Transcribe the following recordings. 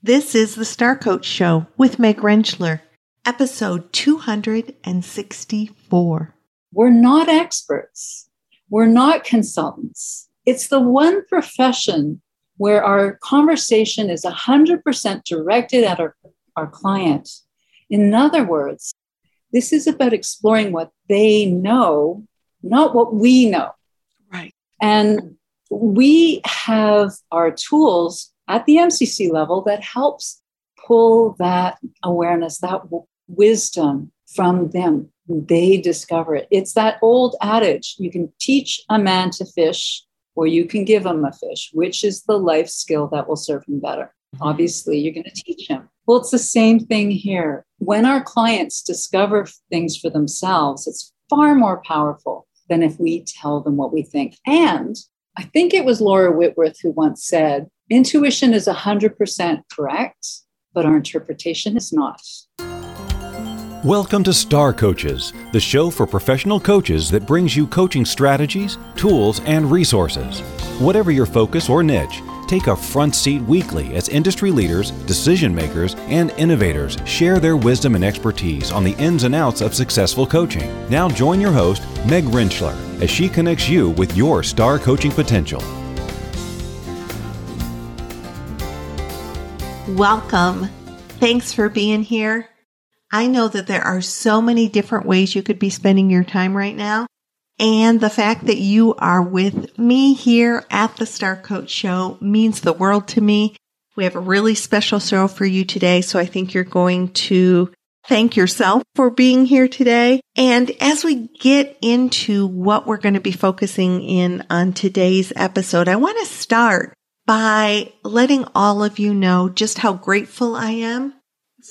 This is the Star Coach Show with Meg Rentschler, episode 264. We're not experts. We're not consultants. It's the one profession where our conversation is 100% directed at our client. In other words, this is about exploring what they know, not what we know. Right. And we have our tools at the MCC level that helps pull that awareness, that wisdom from them. They discover it. It's that old adage, you can teach a man to fish or you can give him a fish, which is the life skill that will serve him better. Obviously, you're going to teach him. Well, it's the same thing here. When our clients discover things for themselves, it's far more powerful than if we tell them what we think. And I think it was Laura Whitworth who once said, intuition is 100% correct, but our interpretation is not. Welcome to Star Coaches, the show for professional coaches that brings you coaching strategies, tools, and resources. Whatever your focus or niche, take a front seat weekly as industry leaders, decision makers, and innovators share their wisdom and expertise on the ins and outs of successful coaching. Now join your host, Meg Rentschler, as she connects you with your star coaching potential. Welcome. Thanks for being here. I know that there are so many different ways you could be spending your time right now. And the fact that you are with me here at the Star Coach Show means the world to me. We have a really special show for you today, so I think you're going to thank yourself for being here today. And as we get into what we're going to be focusing in on today's episode, I want to start by letting all of you know just how grateful I am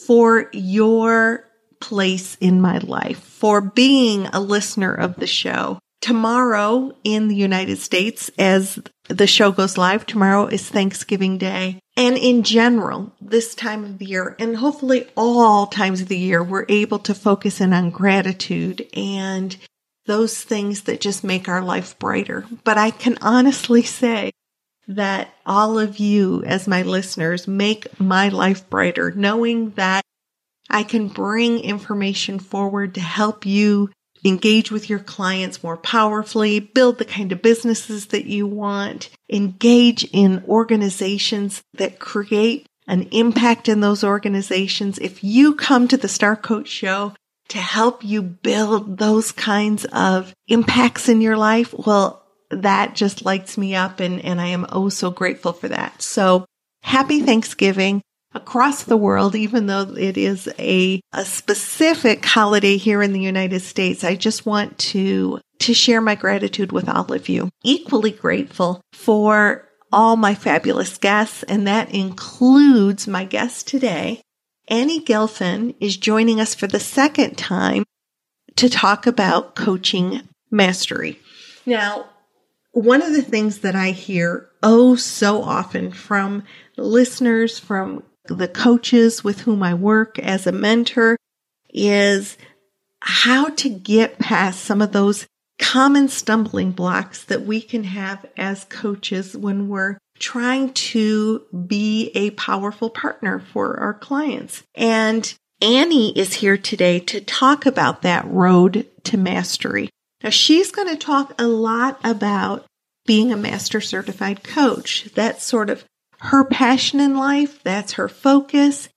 for your place in my life, for being a listener of the show. Tomorrow in the United States, as the show goes live, tomorrow is Thanksgiving Day. And in general, this time of year, and hopefully all times of the year, we're able to focus in on gratitude and those things that just make our life brighter. But I can honestly say that all of you as my listeners make my life brighter, knowing that I can bring information forward to help you engage with your clients more powerfully, build the kind of businesses that you want, engage in organizations that create an impact in those organizations. If you come to the Star Coach Show to help you build those kinds of impacts in your life, well, that just lights me up, and I am oh so grateful for that. So happy Thanksgiving. Across the world, even though it is a specific holiday here in the United States, I just want to share my gratitude with all of you. Equally grateful for all my fabulous guests, and that includes my guest today. Annie Gelfand is joining us for the second time to talk about coaching mastery. Now, one of the things that I hear oh so often from listeners, from the coaches with whom I work as a mentor, is how to get past some of those common stumbling blocks that we can have as coaches when we're trying to be a powerful partner for our clients. And Annie is here today to talk about that road to mastery. Now, she's going to talk a lot about being a master certified coach. That's sort of her passion in life. That's her focus.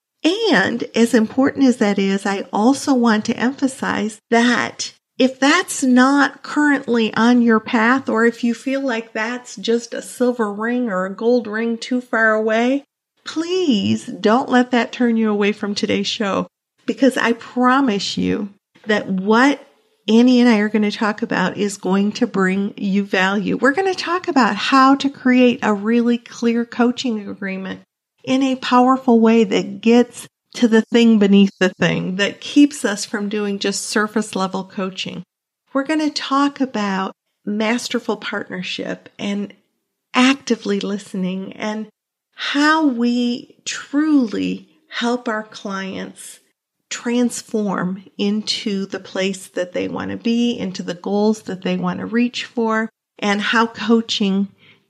And as important as that is, I also want to emphasize that if that's not currently on your path, or if you feel like that's just a silver ring or a gold ring too far away, please don't let that turn you away from today's show, because I promise you that what Annie and I are going to talk about is going to bring you value. We're going to talk about how to create a really clear coaching agreement in a powerful way that gets to the thing beneath the thing, that keeps us from doing just surface level coaching. We're going to talk about masterful partnership and actively listening and how we truly help our clients transform into the place that they want to be, into the goals that they want to reach for, and how coaching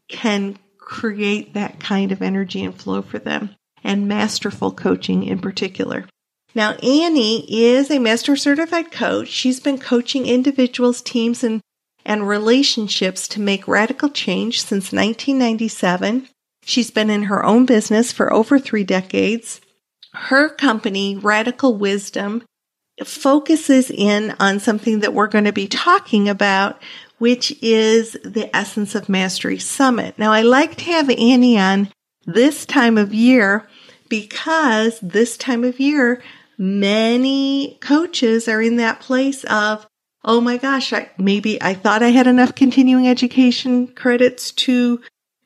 can create that kind of energy and flow for them. and masterful coaching in particular. Now, Annie is a master certified coach. She's been coaching individuals, teams, and relationships to make radical change since 1997. She's been in her own business for over 3 decades. Her company, Radical Wisdom, focuses in on something that we're going to be talking about, which is the Essence of Mastery Summit. Now, I like to have Annie on this time of year because this time of year, many coaches are in that place of, oh my gosh, I thought I had enough continuing education credits to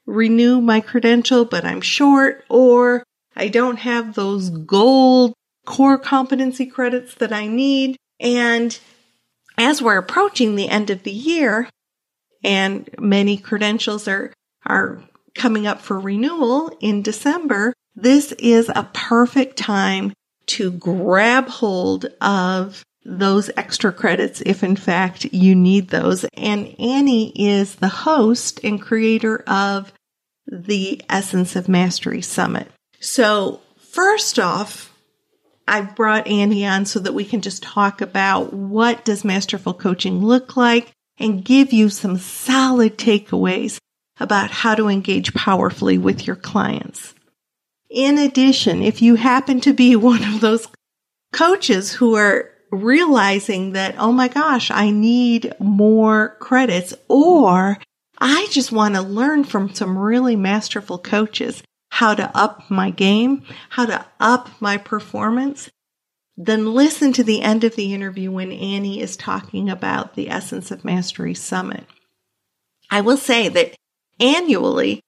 renew my credential, but I'm short, or I don't have those gold core competency credits that I need. And as we're approaching the end of the year, and many credentials are coming up for renewal in December, this is a perfect time to grab hold of those extra credits if, in fact, you need those. And Annie is the host and creator of the Essence of Mastery Summit. So first off, I brought Annie on so that we can just talk about what does masterful coaching look like and give you some solid takeaways about how to engage powerfully with your clients. In addition, if you happen to be one of those coaches who are realizing that, oh my gosh, I need more credits, or I just want to learn from some really masterful coaches how to up my game, how to up my performance, then listen to the end of the interview when Annie is talking about the Essence of Mastery Summit. I will say that annually,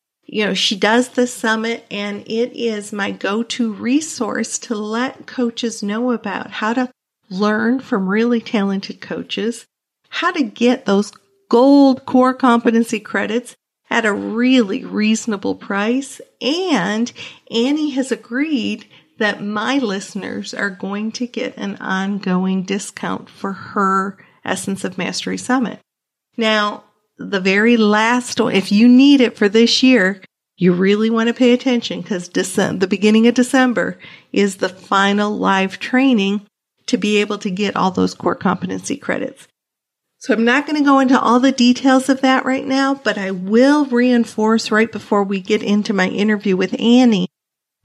she does this summit, and it is my go-to resource to let coaches know about how to learn from really talented coaches, how to get those gold core competency credits at a really reasonable price. And Annie has agreed that my listeners are going to get an ongoing discount for her Essence of Mastery Summit. Now, the very last one, if you need it for this year, you really want to pay attention because the beginning of December is the final live training to be able to get all those core competency credits. So I'm not going to go into all the details of that right now, but I will reinforce right before we get into my interview with Annie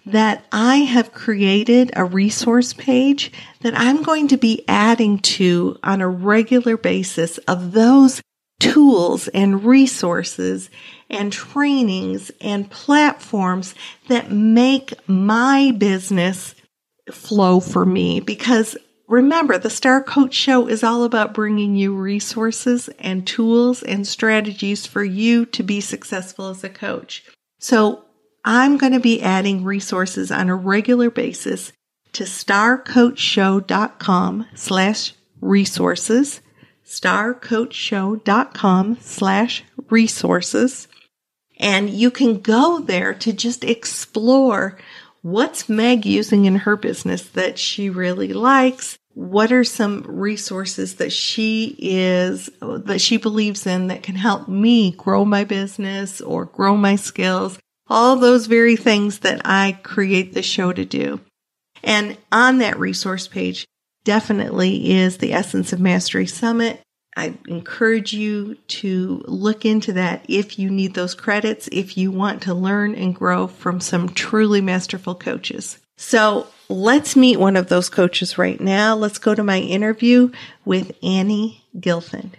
that I have created a resource page that I'm going to be adding to on a regular basis of those tools and resources and trainings and platforms that make my business flow for me. Because remember, the Star Coach Show is all about bringing you resources and tools and strategies for you to be successful as a coach. So I'm going to be adding resources on a regular basis to starcoachshow.com/resources, starcoachshow.com/resources. And you can go there to just explore what's Meg using in her business that she really likes. What are some resources that she believes in that can help me grow my business or grow my skills? All those very things that I create the show to do. And on that resource page definitely is the Essence of Mastery Summit. I encourage you to look into that if you need those credits, if you want to learn and grow from some truly masterful coaches. So let's meet one of those coaches right now. Let's go to my interview with Annie Gelfand.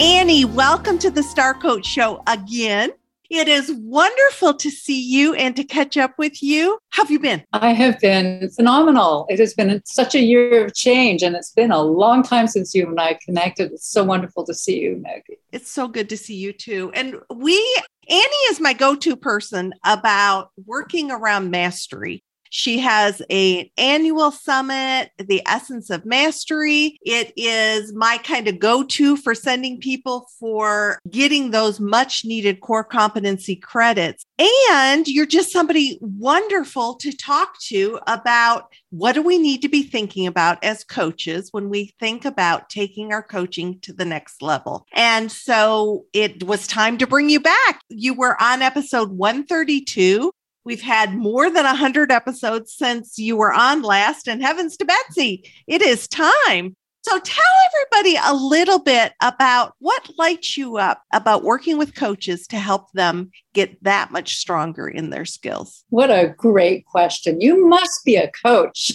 Annie, welcome to the Star Coach Show again. It is wonderful to see you and to catch up with you. How have you been? I have been phenomenal. It has been such a year of change, and it's been a long time since you and I connected. It's so wonderful to see you, Meg. It's so good to see you too. And Annie is my go-to person about working around mastery. She has an annual summit, the Essence of Mastery. It is my kind of go-to for sending people for getting those much-needed core competency credits. And you're just somebody wonderful to talk to about what do we need to be thinking about as coaches when we think about taking our coaching to the next level. And so it was time to bring you back. You were on episode 132. We've had more than 100 episodes since you were on last, and heavens to Betsy, it is time. So tell everybody a little bit about what lights you up about working with coaches to help them get that much stronger in their skills. What a great question. You must be a coach.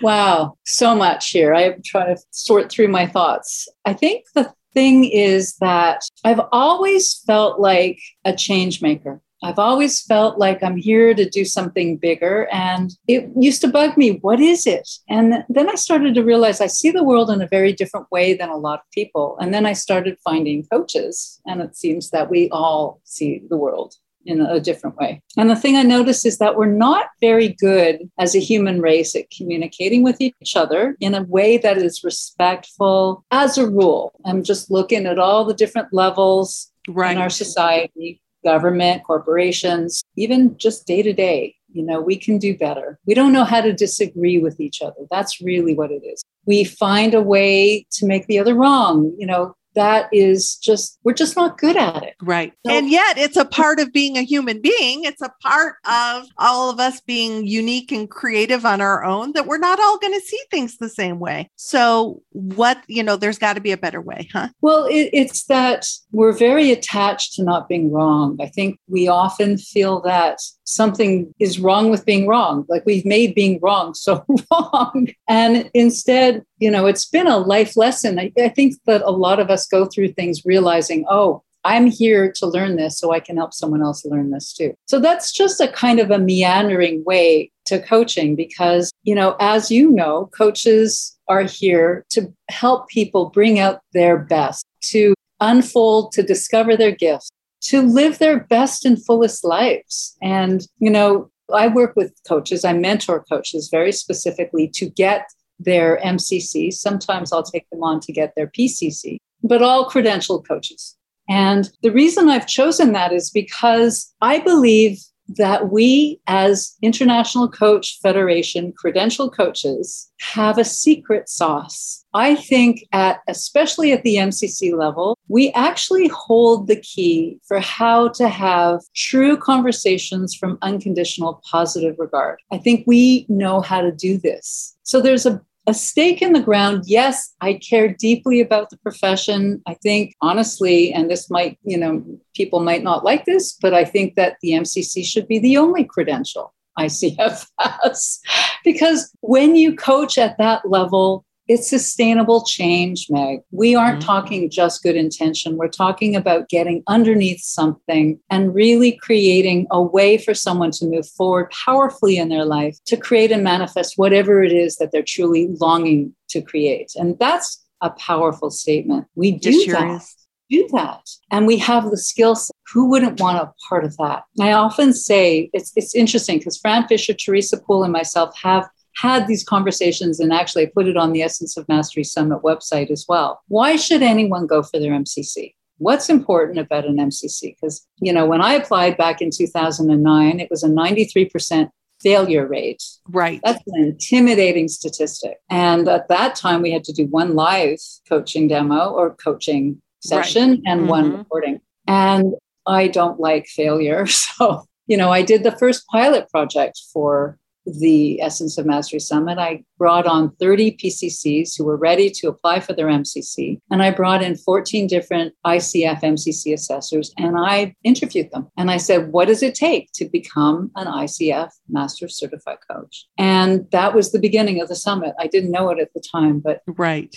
Wow, so much here. I'm trying to sort through my thoughts. I think the thing is that I've always felt like a change maker. I've always felt like I'm here to do something bigger. And it used to bug me. What is it? And then I started to realize I see the world in a very different way than a lot of people. And then I started finding coaches. And it seems that we all see the world in a different way. And the thing I noticed is that we're not very good as a human race at communicating with each other in a way that is respectful as a rule. I'm just looking at all the different levels in our society. Government, corporations, even just day to day, you know, we can do better. We don't know how to disagree with each other. That's really what it is. We find a way to make the other wrong. You know, that is just, we're just not good at it. Right. So, and yet it's a part of being a human being. It's a part of all of us being unique and creative on our own that we're not all going to see things the same way. So what, you know, there's got to be a better way, huh? Well, it's that we're very attached to not being wrong. I think we often feel that something is wrong with being wrong. Like we've made being wrong so wrong. And instead, you know, it's been a life lesson. I think that a lot of us go through things realizing, oh, I'm here to learn this so I can help someone else learn this too. So that's just a kind of a meandering way to coaching because, you know, as you know, coaches are here to help people bring out their best, to unfold, to discover their gifts, to live their best and fullest lives. And, you know, I work with coaches, I mentor coaches very specifically to get their MCC. Sometimes I'll take them on to get their PCC, but all credentialed coaches. And the reason I've chosen that is because I believe that we as International Coach Federation credentialed coaches have a secret sauce. I think especially at the MCC level, we actually hold the key for how to have true conversations from unconditional positive regard. I think we know how to do this. So there's a stake in the ground. Yes, I care deeply about the profession. I think honestly, and this might, you know, people might not like this, but I think that the MCC should be the only credential ICF has. Because when you coach at that level, it's sustainable change, Meg. We aren't talking just good intention. We're talking about getting underneath something and really creating a way for someone to move forward powerfully in their life, to create and manifest whatever it is that they're truly longing to create. And that's a powerful statement. We do that. And we have the skill set. Who wouldn't want a part of that? I often say it's interesting because Fran Fisher, Teresa Poole, and myself have had these conversations, and actually I put it on the Essence of Mastery Summit website as well. Why should anyone go for their MCC? What's important about an MCC? Because, you know, when I applied back in 2009, it was a 93% failure rate. Right. That's an intimidating statistic. And at that time, we had to do one live coaching demo or coaching session and one recording. And I don't like failure. So, you know, I did the first pilot project for the Essence of Mastery Summit. I brought on 30 PCCs who were ready to apply for their MCC. And I brought in 14 different ICF MCC assessors and I interviewed them. And I said, what does it take to become an ICF Master Certified Coach? And that was the beginning of the summit. I didn't know it at the time, but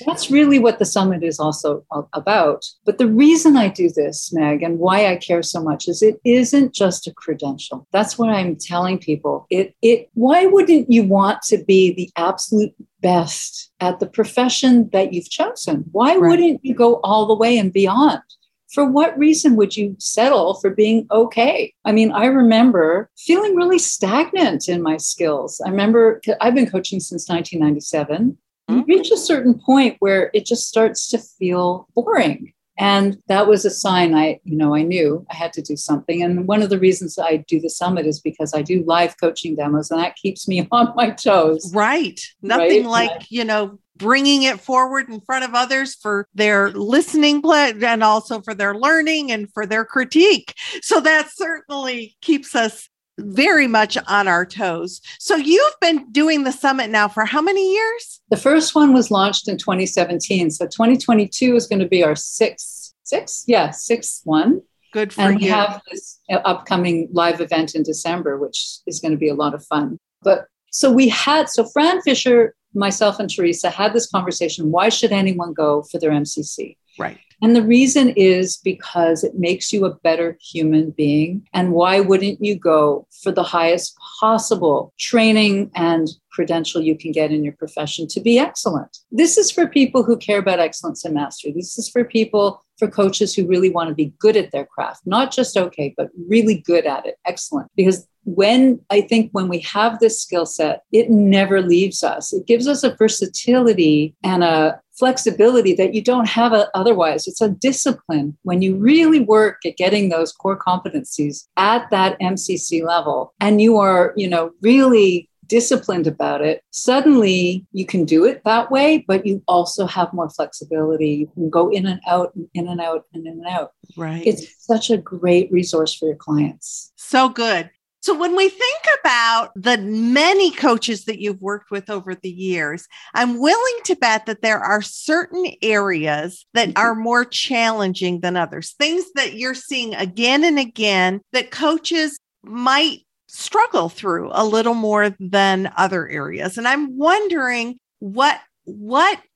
that's really what the summit is also about. But the reason I do this, Meg, and why I care so much is it isn't just a credential. That's what I'm telling people. Why wouldn't you want to be the absolute best at the profession that you've chosen? Why wouldn't you go all the way and beyond? for what reason would you settle for being okay? I mean, I remember feeling really stagnant in my skills. I remember I've been coaching since 1997. You reach a certain point where it just starts to feel boring. And that was a sign I knew I had to do something. And one of the reasons I do the summit is because I do live coaching demos, and that keeps me on my toes. Right. Nothing right? Like, bringing it forward in front of others for their listening and also for their learning and for their critique. So that certainly keeps us very much on our toes. So you've been doing the summit now for how many years? The first one was launched in 2017. So 2022 is going to be our sixth one. Good for you. And we have this upcoming live event in December, which is going to be a lot of fun. But so Fran Fisher, myself, and Teresa had this conversation. Why should anyone go for their MCC? Right. And the reason is because it makes you a better human being. And why wouldn't you go for the highest possible training and credential you can get in your profession to be excellent? This is for people who care about excellence and mastery. This is for people, for coaches who really want to be good at their craft, not just okay, but really good at it. Excellent. Because when we have this skill set, it never leaves us. It gives us a versatility and a flexibility that you don't have otherwise. It's a discipline when you really work at getting those core competencies at that MCC level, and you are, really disciplined about it. Suddenly you can do it that way, but you also have more flexibility. You can go in and out and in and out and in and out. Right. It's such a great resource for your clients. So good. So when we think about the many coaches that you've worked with over the years, I'm willing to bet that there are certain areas that are more challenging than others, things that you're seeing again and again that coaches might struggle through a little more than other areas. And I'm wondering what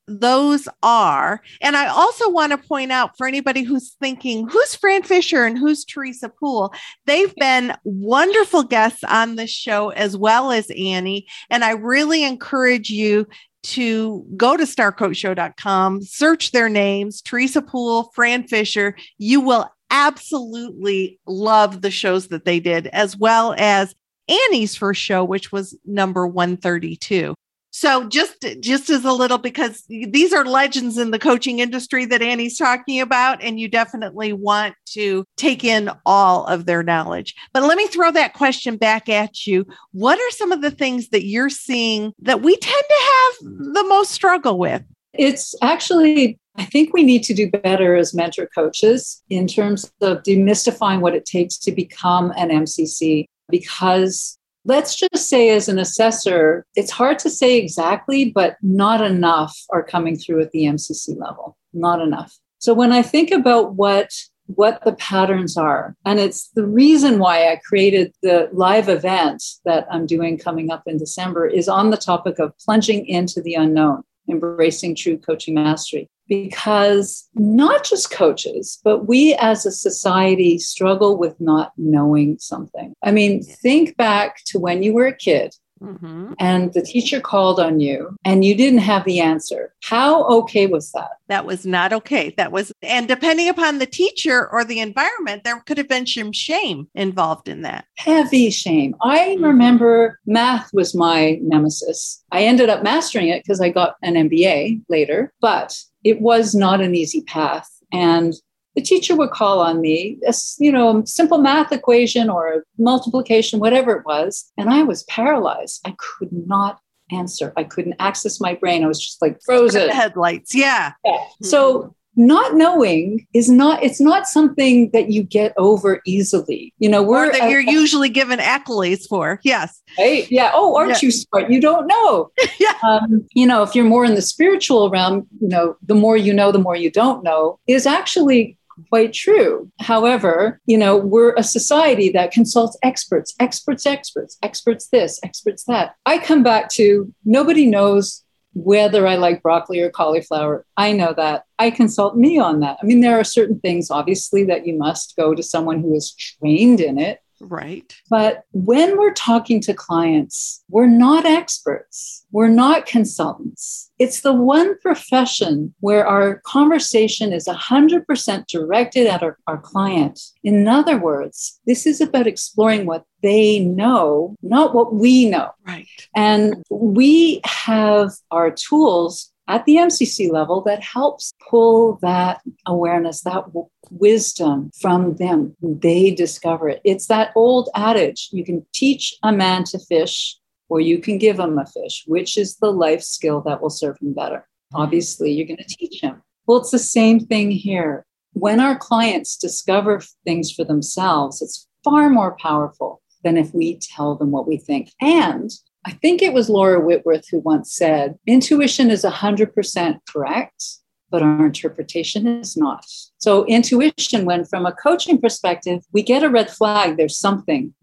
those are. And I also want to point out for anybody who's thinking, who's Fran Fisher and who's Teresa Poole? They've been wonderful guests on this show, as well as Annie. And I really encourage you to go to starcoachshow.com, search their names, Teresa Poole, Fran Fisher. You will absolutely love the shows that they did, as well as Annie's first show, which was number 132. So just as a little, because these are legends in the coaching industry that Annie's talking about, and you definitely want to take in all of their knowledge. But let me throw that question back at you. What are some of the things that you're seeing that we tend to have the most struggle with? It's actually, I think we need to do better as mentor coaches in terms of demystifying what it takes to become an MCC, because let's just say as an assessor, it's hard to say exactly, but not enough are coming through at the MCC level, not enough. So when I think about what the patterns are, and it's the reason why I created the live event that I'm doing coming up in December is on the topic of plunging into the unknown, embracing true coaching mastery. Because not just coaches, but we as a society struggle with not knowing something. I mean, think back to when you were a kid and the teacher called on you and you didn't have the answer. How okay was that? That was not okay. And depending upon the teacher or the environment, there could have been some shame involved in that. Heavy shame. I remember math was my nemesis. I ended up mastering it because I got an MBA later, but it was not an easy path. And the teacher would call on me, a simple math equation or multiplication, whatever it was. And I was paralyzed. I could not answer. I couldn't access my brain. I was just like frozen. Headlights. Yeah. So not knowing it's not something that you get over easily. You're usually given accolades for. Yes. Right? Yeah. Oh, aren't you smart? You don't know. Yeah. If you're more in the spiritual realm, the more you know, the more you don't know is actually quite true. However, we're a society that consults experts this, experts that. I come back to nobody knows whether I like broccoli or cauliflower. I know that. I consult me on that. I mean, there are certain things, obviously, that you must go to someone who is trained in it. Right. But when we're talking to clients, we're not experts. We're not consultants. It's the one profession where our conversation is 100% directed at our client. In other words, this is about exploring what they know, not what we know. Right. And we have our tools at the MCC level that helps pull that awareness, that wisdom from them. They discover it. It's that old adage, you can teach a man to fish or you can give him a fish, which is the life skill that will serve him better. Obviously, you're going to teach him. Well, it's the same thing here. When our clients discover things for themselves, it's far more powerful than if we tell them what we think. And I think it was Laura Whitworth who once said, intuition is 100% correct, but our interpretation is not. So intuition, when from a coaching perspective, we get a red flag, there's something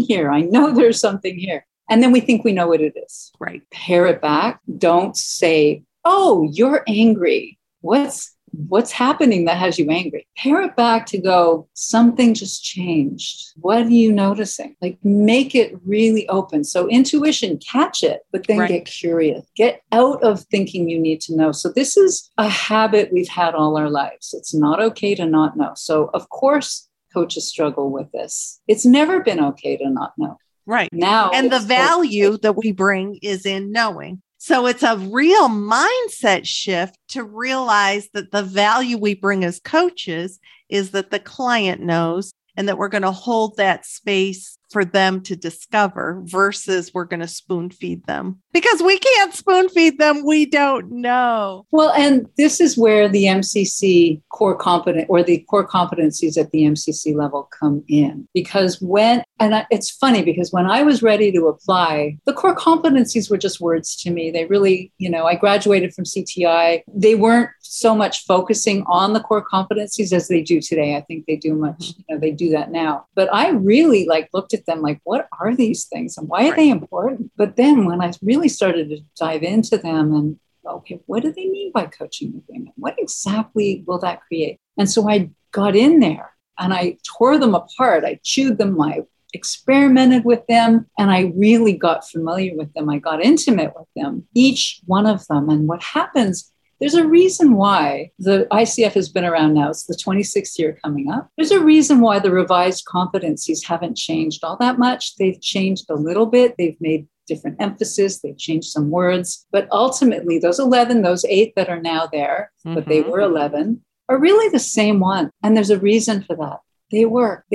here. I know there's something here. And then we think we know what it is. Right. Pare it back. Don't say, oh, you're angry. What's happening that has you angry? Pare it back to go, something just changed. What are you noticing? Like, make it really open. So intuition, catch it, but then get curious. Get out of thinking you need to know. So this is a habit we've had all our lives. It's not okay to not know. So of course, coaches struggle with this. It's never been okay to not know. Right. Now, and the value that we bring is in knowing. So it's a real mindset shift to realize that the value we bring as coaches is that the client knows and that we're going to hold that space for them to discover versus we're going to spoon feed them, because we can't spoon feed them. We don't know. Well, and this is where the MCC the core competencies at the MCC level come in, because it's funny because when I was ready to apply, the core competencies were just words to me. They really, I graduated from CTI. They weren't so much focusing on the core competencies as they do today. I think they do much, they do that now, but I really looked at them like, what are these things and why are they important? But then when I really started to dive into them and, okay, what do they mean by coaching agreement? What exactly will that create? And so I got in there and I tore them apart. I chewed them. I experimented with them and I really got familiar with them. I got intimate with them, each one of them. And what happens, there's a reason why the ICF has been around now. It's the 26th year coming up. There's a reason why the revised competencies haven't changed all that much. They've changed a little bit. They've made different emphasis. They've changed some words. But ultimately, those 8 that are now there, but they were 11, are really the same one. And there's a reason for that. They work.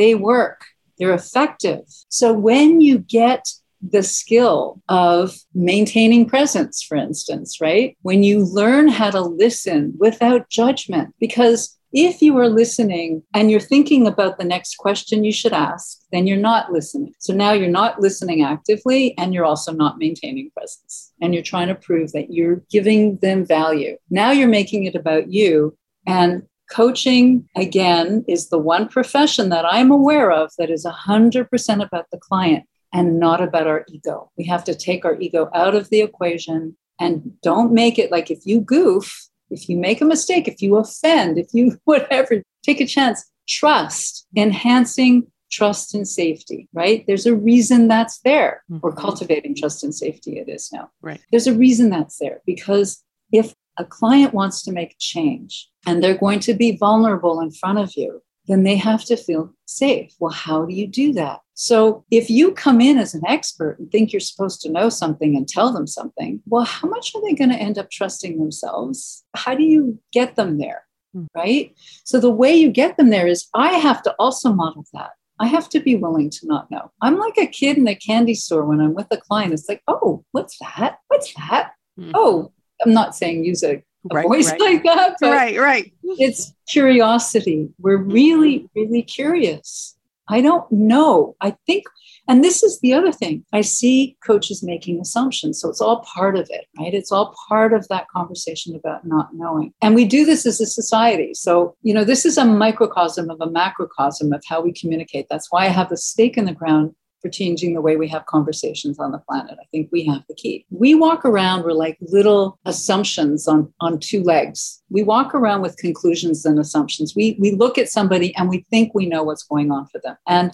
They're effective. So when you get the skill of maintaining presence, for instance, right? When you learn how to listen without judgment, because if you are listening and you're thinking about the next question you should ask, then you're not listening. So now you're not listening actively and you're also not maintaining presence. And you're trying to prove that you're giving them value. Now you're making it about you. And coaching, again, is the one profession that I'm aware of that is 100% about the client and not about our ego. We have to take our ego out of the equation and don't make it like, if you goof, if you make a mistake, if you offend, if you whatever, take a chance. Trust, enhancing trust and safety, right? There's a reason that's there. We're cultivating trust and safety. It is now. Right. There's a reason that's there, because if a client wants to make change and they're going to be vulnerable in front of you, then they have to feel safe. Well, how do you do that? So if you come in as an expert and think you're supposed to know something and tell them something, well, how much are they going to end up trusting themselves? How do you get them there, right? So the way you get them there is, I have to also model that. I have to be willing to not know. I'm like a kid in a candy store when I'm with a client. It's like, oh, what's that? What's that? Mm-hmm. Oh, I'm not saying use a voice like that. But right. It's curiosity. We're really, really curious. I don't know. I think, and this is the other thing, I see coaches making assumptions. So it's all part of it, right? It's all part of that conversation about not knowing. And we do this as a society. So, this is a microcosm of a macrocosm of how we communicate. That's why I have a stake in the ground for changing the way we have conversations on the planet. I think we have the key. We walk around, we're like little assumptions on two legs. We walk around with conclusions and assumptions. We look at somebody and we think we know what's going on for them. And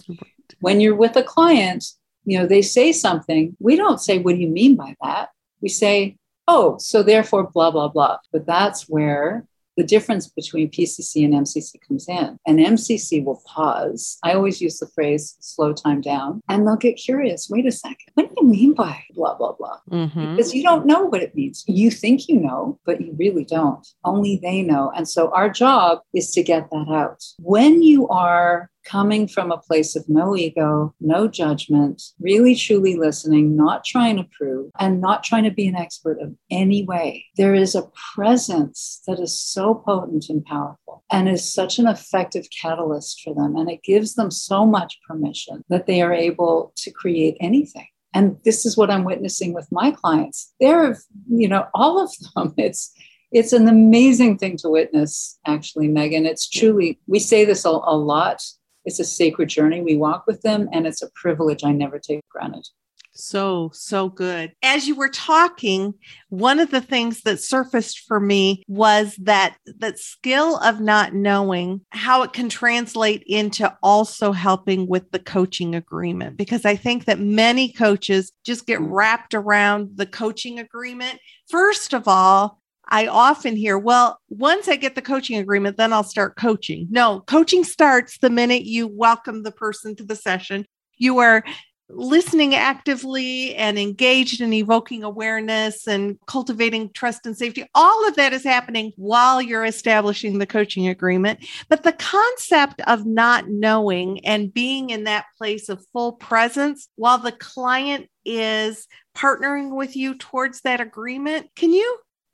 When you're with a client, you know, they say something. We don't say, what do you mean by that? We say, oh, so therefore, blah, blah, blah. But that's where the difference between PCC and MCC comes in. And MCC will pause. I always use the phrase slow time down, and they'll get curious. Wait a second. What do you mean by blah, blah, blah? Mm-hmm. Because you don't know what it means. You think you know, but you really don't. Only they know. And so our job is to get that out. When you are coming from a place of no ego, no judgment, really truly listening, not trying to prove and not trying to be an expert in any way, there is a presence that is so potent and powerful and is such an effective catalyst for them. And it gives them so much permission that they are able to create anything. And this is what I'm witnessing with my clients. They're, you know, all of them. It's an amazing thing to witness, actually, Megan. It's truly, we say this a lot. It's a sacred journey we walk with them, and it's a privilege I never take for granted. So good. As you were talking, one of the things that surfaced for me was that skill of not knowing, how it can translate into also helping with the coaching agreement. Because I think that many coaches just get wrapped around the coaching agreement. First of all, I often hear, well, once I get the coaching agreement, then I'll start coaching. No, coaching starts the minute you welcome the person to the session. You are listening actively and engaged in evoking awareness and cultivating trust and safety. All of that is happening while you're establishing the coaching agreement. But the concept of not knowing and being in that place of full presence while the client is partnering with you towards that agreement,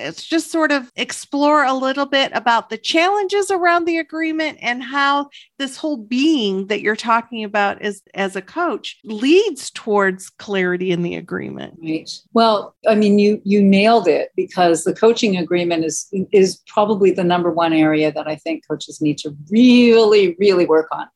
It's just sort of explore a little bit about the challenges around the agreement and how this whole being that you're talking about as a coach leads towards clarity in the agreement. Right. Well, I mean, you nailed it, because the coaching agreement is probably the number one area that I think coaches need to really, really work on.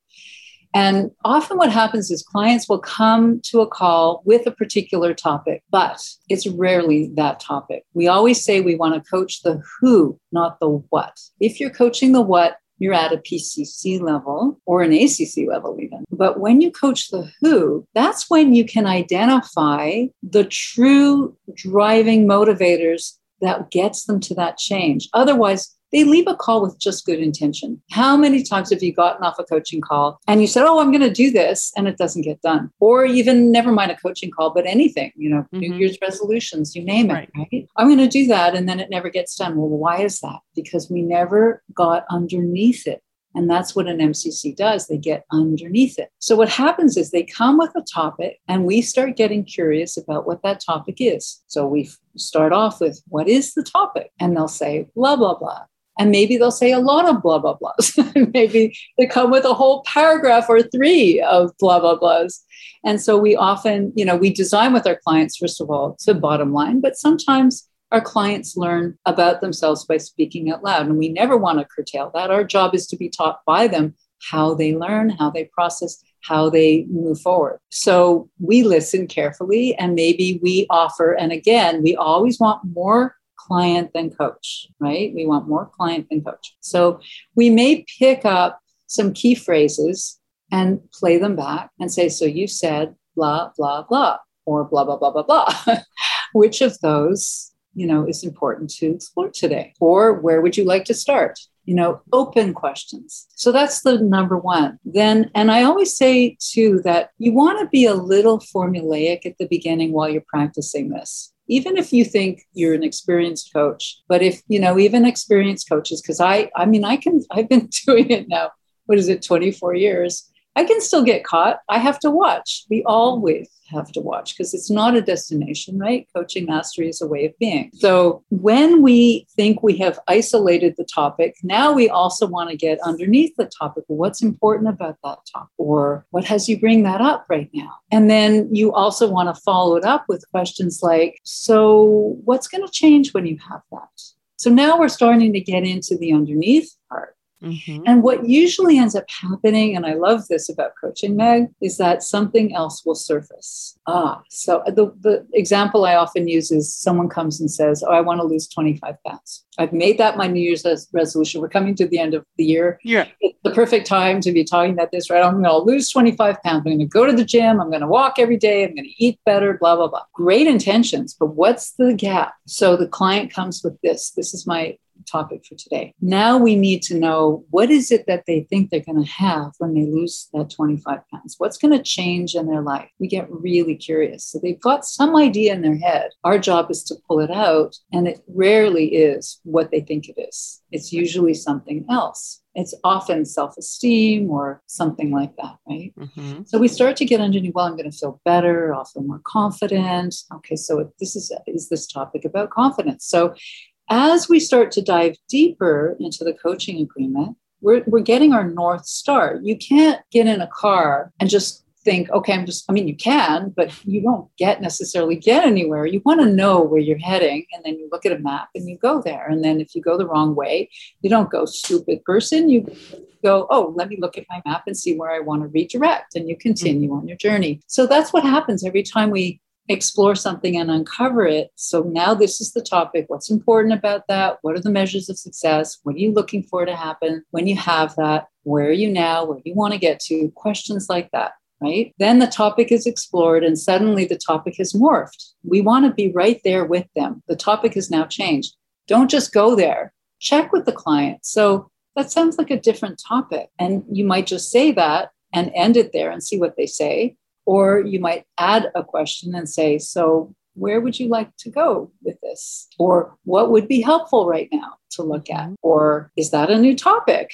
And often what happens is clients will come to a call with a particular topic, but it's rarely that topic. We always say we want to coach the who, not the what. If you're coaching the what, you're at a PCC level or an ACC level even. But when you coach the who, that's when you can identify the true driving motivators that gets them to that change. Otherwise, they leave a call with just good intention. How many times have you gotten off a coaching call and you said, oh, I'm going to do this, and it doesn't get done? Or even never mind a coaching call, but anything, you know, New Year's resolutions, you name it, right? I'm going to do that, and then it never gets done. Well, why is that? Because we never got underneath it. And that's what an MCC does. They get underneath it. So what happens is they come with a topic, and we start getting curious about what that topic is. So we start off with, what is the topic? And they'll say, blah, blah, blah. And maybe they'll say a lot of blah, blah, blahs. Maybe they come with a whole paragraph or three of blah, blah, blahs. And so we often, you know, we design with our clients, first of all, to bottom line, but sometimes our clients learn about themselves by speaking out loud, and we never want to curtail that. Our job is to be taught by them how they learn, how they process, how they move forward. So we listen carefully, and maybe we offer, and again, we always want more client than coach, right? We want more client than coach. So we may pick up some key phrases and play them back and say, so you said blah, blah, blah, or blah, blah, blah, blah, blah. Which of those, you know, is important to explore today? Or where would you like to start? You know, open questions. So that's the number one. Then, and I always say too, that you want to be a little formulaic at the beginning while you're practicing this. Even if you think you're an experienced coach, but if, you know, even experienced coaches, because I've been doing it now, 24 years. I can still get caught. I have to watch. We always have to watch, because it's not a destination, right? Coaching mastery is a way of being. So when we think we have isolated the topic, now we also want to get underneath the topic. What's important about that topic, or what has you bring that up right now? And then you also want to follow it up with questions like, so what's going to change when you have that? So now we're starting to get into the underneath part. Mm-hmm. And what usually ends up happening, and I love this about coaching, Meg, is that something else will surface. So the example I often use is someone comes and says, oh, I want to lose 25 pounds. I've made that my New Year's resolution. We're coming to the end of the year. Yeah. It's the perfect time to be talking about this, right? I'm going to lose 25 pounds. I'm going to go to the gym. I'm going to walk every day. I'm going to eat better, blah, blah, blah. Great intentions, but what's the gap? So the client comes with this. This is my topic for today. Now we need to know, what is it that they think they're going to have when they lose that 25 pounds? What's going to change in their life? We get really curious. So they've got some idea in their head. Our job is to pull it out, and it rarely is what they think it is. It's usually something else. It's often self-esteem or something like that, right? Mm-hmm. So we start to get underneath, well, I'm going to feel better. I'll feel more confident. Okay, so this is this topic about confidence. So as we start to dive deeper into the coaching agreement, we're getting our North Star. You can't get in a car and just think, okay, you can, but you won't necessarily get anywhere. You want to know where you're heading, and then you look at a map and you go there. And then if you go the wrong way, you don't go stupid person. You go, oh, let me look at my map and see where I want to redirect. And you continue on your journey. So that's what happens every time we explore something and uncover it. So now this is the topic. What's important about that? What are the measures of success? What are you looking for to happen when you have that? Where are you now? Where do you want to get to? Questions like that, right? Then the topic is explored, and suddenly the topic has morphed. We want to be right there with them. The topic has now changed. Don't just go there. Check with the client. So that sounds like a different topic. And you might just say that and end it there and see what they say. Or you might add a question and say, so where would you like to go with this? Or what would be helpful right now to look at? Or is that a new topic?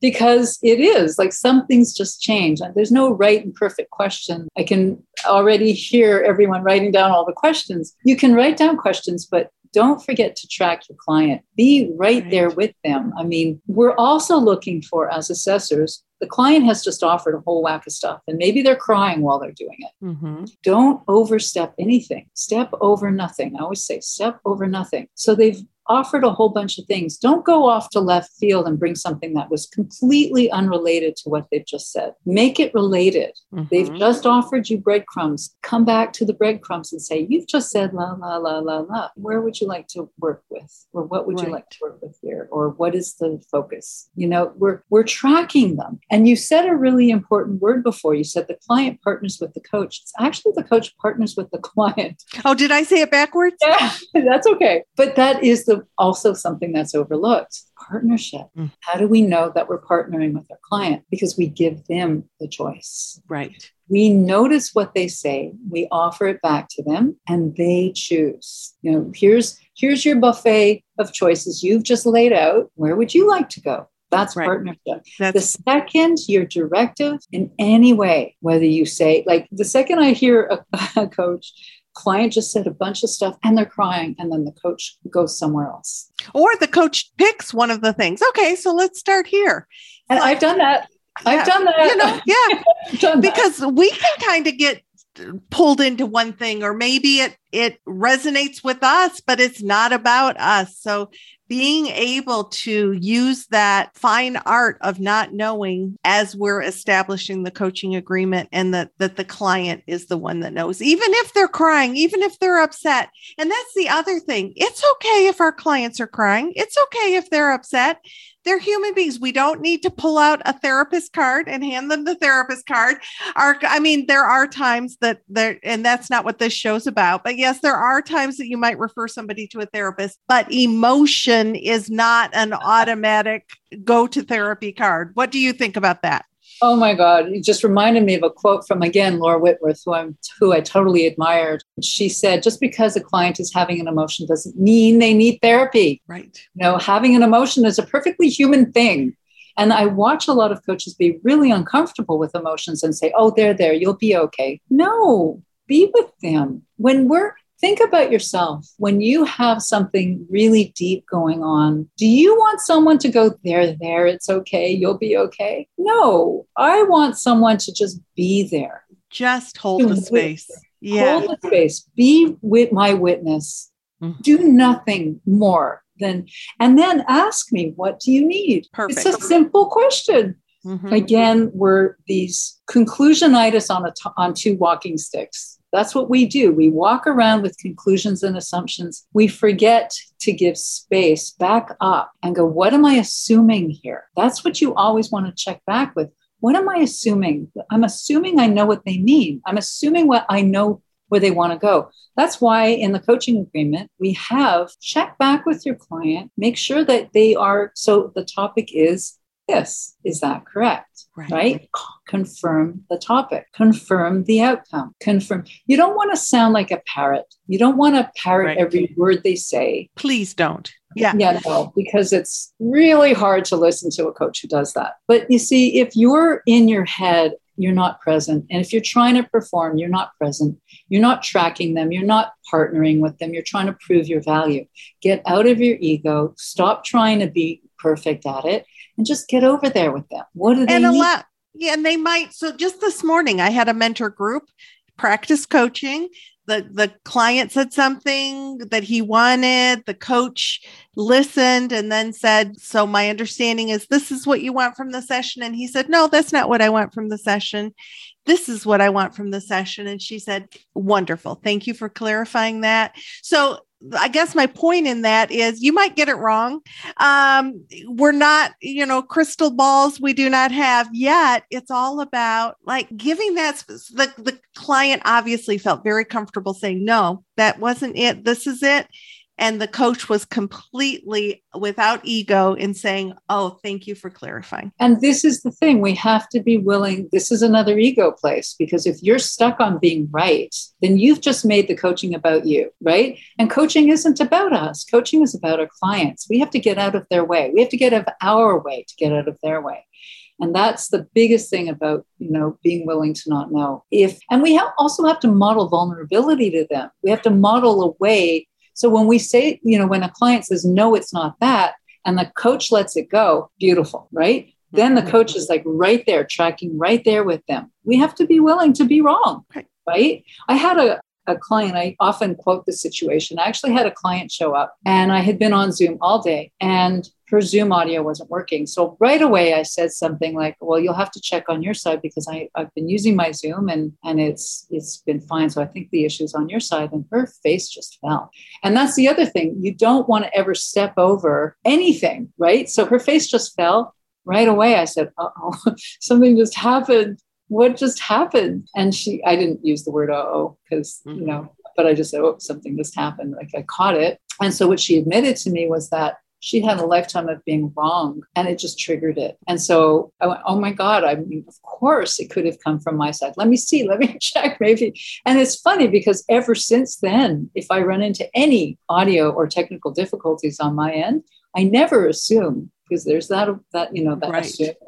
Because it is like something's just changed. And there's no right and perfect question. I can already hear everyone writing down all the questions. You can write down questions, but don't forget to track your client. Be right there with them. I mean, we're also looking for, as assessors, the client has just offered a whole whack of stuff, and maybe they're crying while they're doing it. Mm-hmm. Don't overstep anything. Step over nothing. I always say step over nothing. So they've offered a whole bunch of things. Don't go off to left field and bring something that was completely unrelated to what they've just said. Make it related. Mm-hmm. They've just offered you breadcrumbs. Come back to the breadcrumbs and say, you've just said la, la, la, la, la. Where would you like to work with? Or what would you like to work with here? Or what is the focus? We're tracking them. And you said a really important word before. You said the client partners with the coach. It's actually the coach partners with the client. Oh, did I say it backwards? Yeah, that's okay. But that is the also something that's overlooked. Partnership. Mm. How do we know that we're partnering with our client? Because we give them the choice. Right. We notice what they say. We offer it back to them, and they choose. Here's your buffet of choices you've just laid out. Where would you like to go? That's partnership. The second your directive in any way, whether you say, like the second I hear a coach, client just said a bunch of stuff and they're crying, and then the coach goes somewhere else. Or the coach picks one of the things. Okay, so let's start here. And I've done that. I've done that. Because we can kind of get pulled into one thing, or maybe it resonates with us, but it's not about us. So being able to use that fine art of not knowing as we're establishing the coaching agreement, and that the client is the one that knows, even if they're crying, even if they're upset. And that's the other thing. It's okay if our clients are crying. It's okay if they're upset. They're human beings. We don't need to pull out a therapist card and hand them the therapist card. There are times that there, and that's not what this show's about, but yes, there are times that you might refer somebody to a therapist, but emotion is not an automatic go to therapy card. What do you think about that? Oh my God. You just reminded me of a quote from, again, Laura Whitworth, who I totally admired. She said, just because a client is having an emotion doesn't mean they need therapy. Right. Having an emotion is a perfectly human thing. And I watch a lot of coaches be really uncomfortable with emotions and say, oh, they're there. You'll be okay. No, be with them. Think about yourself. When you have something really deep going on, do you want someone to go, there, it's okay, you'll be okay? No, I want someone to just be there. Just hold the space. Yeah. Hold the space. Be with my witness. Mm-hmm. Do nothing more then, and then ask me, what do you need? Perfect. It's a simple question. Mm-hmm. Again, we're these conclusionitis on two walking sticks. That's what we do. We walk around with conclusions and assumptions. We forget to give space back up and go, what am I assuming here? That's what you always want to check back with. What am I assuming? I'm assuming I know what they need. I'm assuming what I know where they want to go. That's why in the coaching agreement, we have check back with your client, make sure that they are, so the topic is this. Is that correct? Right? Confirm the topic. Confirm the outcome. Confirm. You don't want to sound like a parrot. You don't want to parrot every word they say. Please don't. Yeah, no, because it's really hard to listen to a coach who does that. But you see, if you're in your head, you're not present. And if you're trying to perform, you're not present. You're not tracking them. You're not partnering with them. You're trying to prove your value. Get out of your ego. Stop trying to be perfect at it and just get over there with them. What do they need? Yeah, and they might. So just this morning, I had a mentor group, practice coaching. The client said something that he wanted. The coach listened and then said, so my understanding is this is what you want from the session. And he said, no, that's not what I want from the session. This is what I want from the session. And she said, wonderful. Thank you for clarifying that. So I guess my point in that is you might get it wrong. We're not, crystal balls. We do not have yet. It's all about like giving that. The client obviously felt very comfortable saying, no, that wasn't it. This is it. And the coach was completely without ego in saying, oh, thank you for clarifying. And this is the thing. We have to be willing. This is another ego place, because if you're stuck on being right, then you've just made the coaching about you, right? And coaching isn't about us. Coaching is about our clients. We have to get out of their way. We have to get out of our way to get out of their way. And that's the biggest thing about, being willing to not know. And we also have to model vulnerability to them. We have to model a way. So when we say, when a client says, no, it's not that, and the coach lets it go, beautiful, right? Then the coach is like right there, tracking right there with them. We have to be willing to be wrong, right? I had a client, I often quote this situation. I actually had a client show up and I had been on Zoom all day and her Zoom audio wasn't working. So right away I said something like, well, you'll have to check on your side because I've been using my Zoom and it's been fine. So I think the issue is on your side. And her face just fell. And that's the other thing. You don't want to ever step over anything, right? So her face just fell right away. I said, uh-oh, something just happened. What just happened? And I didn't use the word, uh-oh, because, but I just said, oh, something just happened. Like I caught it. And so what she admitted to me was that she had a lifetime of being wrong and it just triggered it. And so I went, oh my God, I mean, of course it could have come from my side. Let me check maybe. And it's funny because ever since then, if I run into any audio or technical difficulties on my end, I never assume, because there's that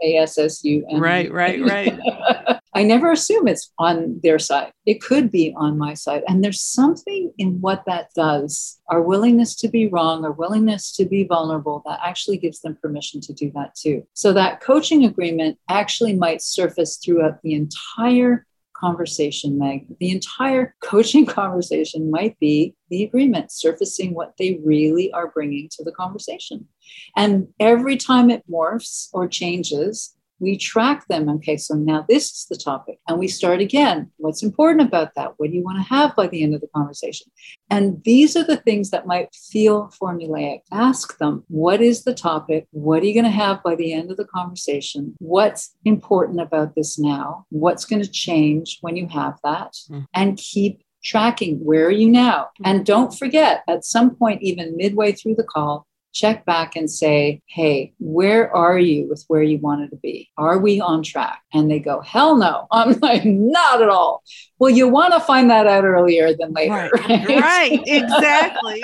ASSU. Right. I never assume it's on their side. It could be on my side. And there's something in what that does, our willingness to be wrong, our willingness to be vulnerable, that actually gives them permission to do that too. So that coaching agreement actually might surface throughout the entire conversation, Meg. The entire coaching conversation might be the agreement, surfacing what they really are bringing to the conversation. And every time it morphs or changes, we track them. Okay, so now this is the topic. And we start again. What's important about that? What do you want to have by the end of the conversation? And these are the things that might feel formulaic. Ask them, what is the topic? What are you going to have by the end of the conversation? What's important about this now? What's going to change when you have that? And keep tracking. Where are you now? And don't forget, at some point, even midway through the call, check back and say, hey, where are you with where you wanted to be? Are we on track? And they go, hell no. I'm like, not at all. Well, you want to find that out earlier than later. Right. Exactly.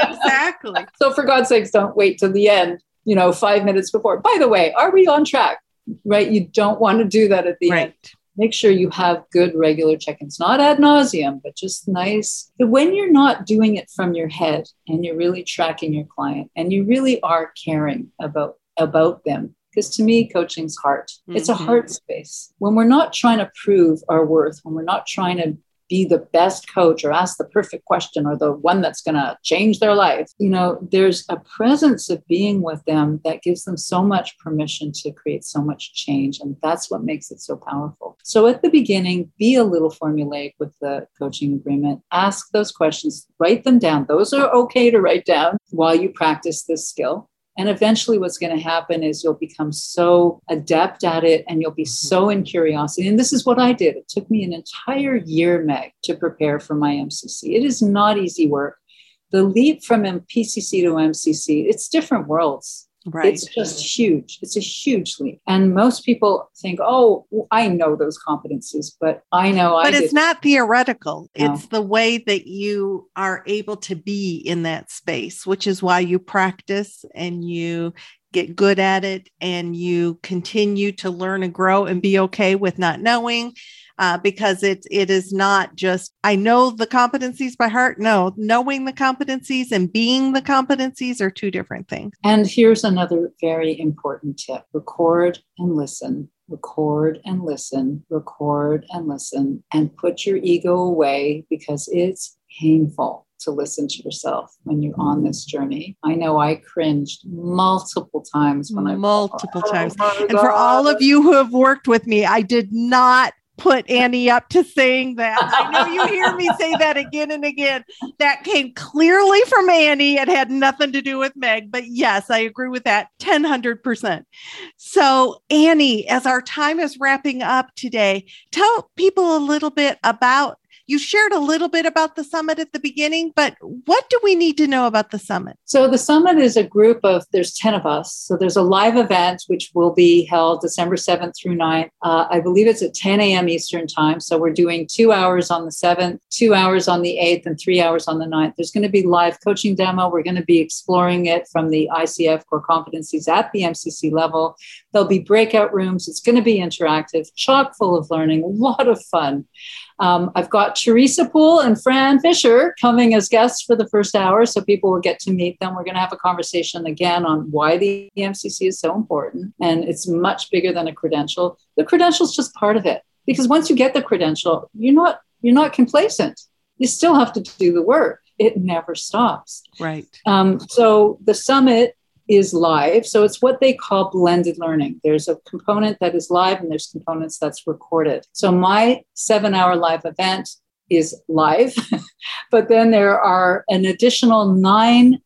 So for God's sakes, don't wait till the end, 5 minutes before. By the way, are we on track? Right. You don't want to do that at the end. Make sure you have good regular check-ins, not ad nauseum, but just nice. When you're not doing it from your head and you're really tracking your client and you really are caring about them, because to me, coaching's heart. It's a heart space. When we're not trying to prove our worth, when we're not trying to be the best coach or ask the perfect question or the one that's going to change their life. You know, there's a presence of being with them that gives them so much permission to create so much change. And that's what makes it so powerful. So at the beginning, be a little formulaic with the coaching agreement. Ask those questions, write them down. Those are okay to write down while you practice this skill. And eventually what's going to happen is you'll become so adept at it and you'll be so in curiosity. And this is what I did. It took me an entire year, Meg, to prepare for my MCC. It is not easy work. The leap from PCC to MCC, it's different worlds. Right. It's just huge. It's a huge leap. And most people think, oh, I know those competencies, but I know I did. But it's not theoretical. No. It's the way that you are able to be in that space, which is why you practice and you get good at it and you continue to learn and grow and be okay with not knowing. Because it is not just, I know the competencies by heart. No, knowing the competencies and being the competencies are two different things. And here's another very important tip. Record and listen, record and listen, record and listen, and put your ego away because it's painful to listen to yourself when you're on this journey. I know I cringed multiple times when I... Multiple times. And for all of you who have worked with me, I did not put Annie up to saying that. I know you hear me say that again and again. That came clearly from Annie. It had nothing to do with Meg, but yes, I agree with that 100%. So Annie, as our time is wrapping up today, tell people a little bit about, you shared a little bit about the summit at the beginning, but what do we need to know about the summit? So the summit is a group of, there's 10 of us. So there's a live event, which will be held December 7th through 9th. I believe it's at 10 a.m. Eastern time. So we're doing 2 hours on the 7th, 2 hours on the 8th, and 3 hours on the 9th. There's going to be live coaching demo. We're going to be exploring it from the ICF core competencies at the MCC level. There'll be breakout rooms. It's going to be interactive, chock full of learning, a lot of fun. I've got Teresa Poole and Fran Fisher coming as guests for the first hour, so people will get to meet them. We're going to have a conversation again on why the MCC is so important, and it's much bigger than a credential. The credential is just part of it, because once you get the credential, you're not complacent. You still have to do the work. It never stops. Right. So the summit is live. So it's what they call blended learning. There's a component that is live and there's components that's recorded. So my 7-hour live event is live, but then there are an additional 10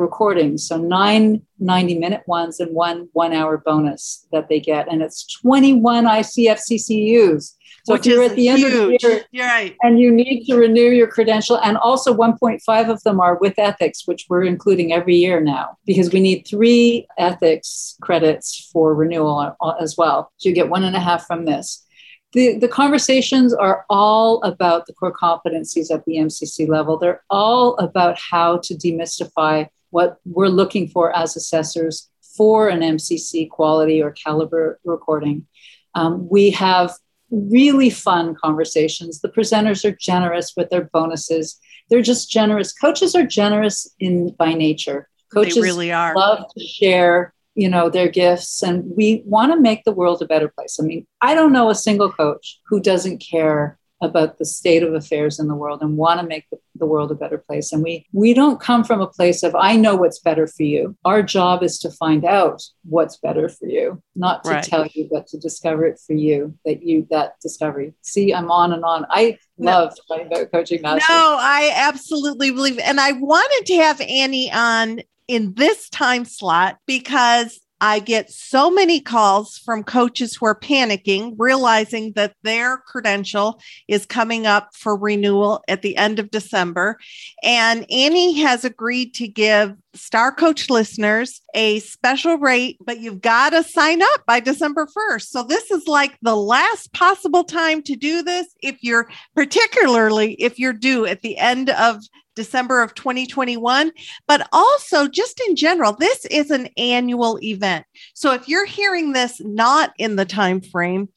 recordings. So 9 90-minute ones and one 1-hour bonus that they get. And it's 21 ICF CCUs. So which if you're at the huge. End of the year, you're right, and you need to renew your credential, and also 1.5 of them are with ethics, which we're including every year now, because we need 3 ethics credits for renewal as well. So you get 1.5 from this. The conversations are all about the core competencies at the MCC level. They're all about how to demystify what we're looking for as assessors for an MCC quality or caliber recording. We have really fun conversations. The presenters are generous with their bonuses. They're just generous. Coaches are generous by nature. Coaches really are. Love to share, their gifts, and we want to make the world a better place. I mean, I don't know a single coach who doesn't care about the state of affairs in the world and want to make the world a better place. And we don't come from a place of, I know what's better for you. Our job is to find out what's better for you, not to tell you, but to discover it for you, that discovery. See, I'm on and on. I love talking about coaching masters. No, I absolutely believe it. And I wanted to have Annie on in this time slot because I get so many calls from coaches who are panicking, realizing that their credential is coming up for renewal at the end of December. And Annie has agreed to give Star Coach listeners a special rate, but you've got to sign up by December 1st. So this is like the last possible time to do this. If you're due at the end of December of 2021, but also just in general, this is an annual event. So if you're hearing this not in the time frame,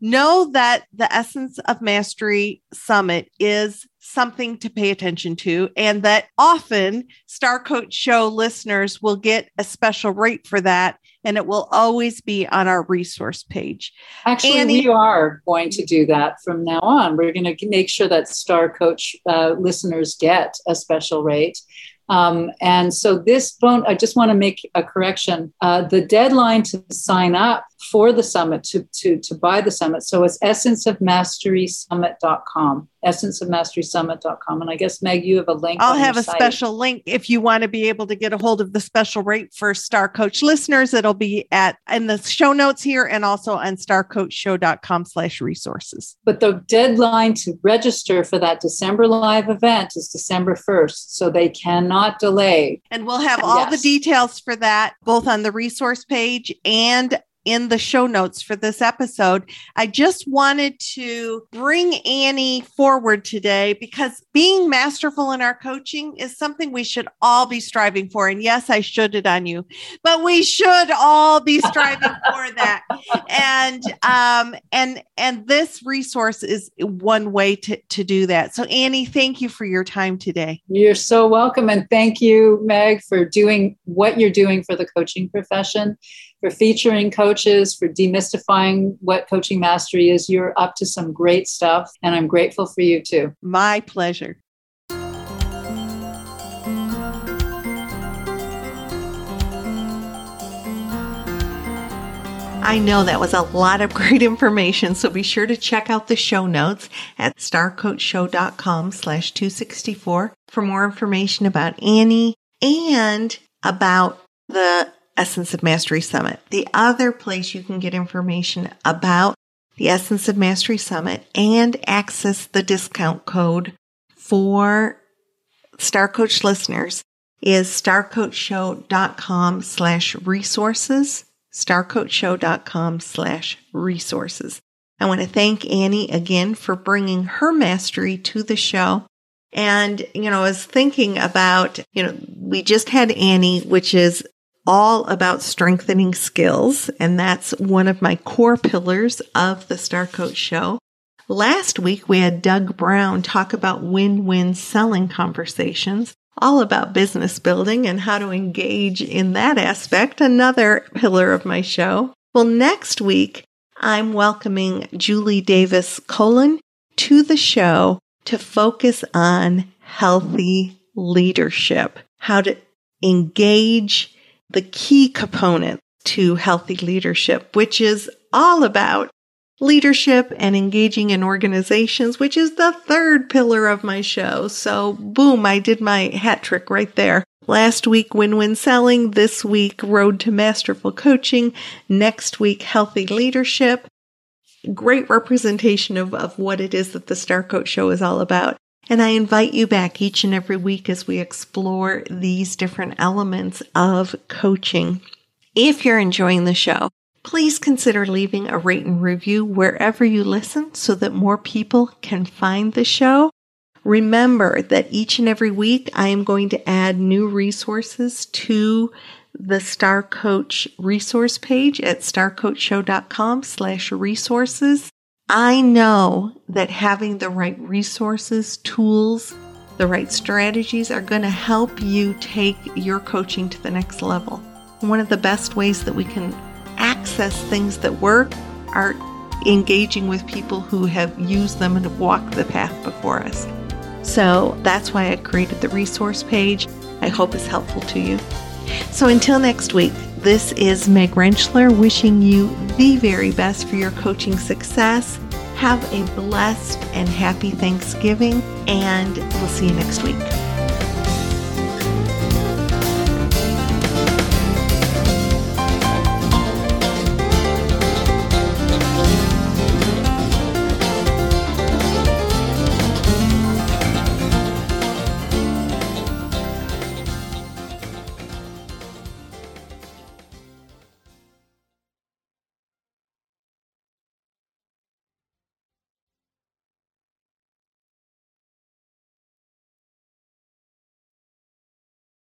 know that the Essence of Mastery Summit is something to pay attention to, and that often Star Coach Show listeners will get a special rate for that and it will always be on our resource page. Actually, Annie, we are going to do that from now on. We're going to make sure that Star Coach listeners get a special rate. And so this phone, I just want to make a correction. The deadline to sign up for the summit, to buy the summit. So it's essenceofmasterysummit.com, essenceofmasterysummit.com. And I guess, Meg, you have a link. I'll have a special link. If you want to be able to get a hold of the special rate for Star Coach listeners, it'll be in the show notes here and also on starcoachshow.com/resources. But the deadline to register for that December live event is December 1st. So they cannot delay. And we'll have all the details for that, both on the resource page and in the show notes for this episode. I just wanted to bring Annie forward today because being masterful in our coaching is something we should all be striving for. And yes, I should it on you, but we should all be striving for that. And this resource is one way to do that. So Annie, thank you for your time today. You're so welcome. And thank you, Meg, for doing what you're doing for the coaching profession, for featuring coaches, for demystifying what coaching mastery is. You're up to some great stuff, and I'm grateful for you too. My pleasure. I know that was a lot of great information, so be sure to check out the show notes at starcoachshow.com/264 for more information about Annie and about the Essence of Mastery Summit. The other place you can get information about the Essence of Mastery Summit and access the discount code for Star Coach listeners is starcoachshow.com/resources, starcoachshow.com/resources. I want to thank Annie again for bringing her mastery to the show. And, you know, I was thinking about, you know, we just had Annie, which is all about strengthening skills. And that's one of my core pillars of the Star Coach Show. Last week, we had Doug Brown talk about win-win selling conversations, all about business building and how to engage in that aspect, another pillar of my show. Well, next week, I'm welcoming Julie Davis Colin to the show to focus on healthy leadership, how to engage the key component to healthy leadership, which is all about leadership and engaging in organizations, which is the third pillar of my show. So boom, I did my hat trick right there. Last week, win-win selling. This week, road to masterful coaching. Next week, healthy leadership. Great representation of what it is that the Star Coach Show is all about. And I invite you back each and every week as we explore these different elements of coaching. If you're enjoying the show, please consider leaving a rate and review wherever you listen so that more people can find the show. Remember that each and every week I am going to add new resources to the Star Coach resource page at starcoachshow.com/resources. I know that having the right resources, tools, the right strategies are going to help you take your coaching to the next level. One of the best ways that we can access things that work are engaging with people who have used them and have walked the path before us. So that's why I created the resource page. I hope it's helpful to you. So until next week, this is Meg Rentschler wishing you the very best for your coaching success. Have a blessed and happy Thanksgiving, and we'll see you next week.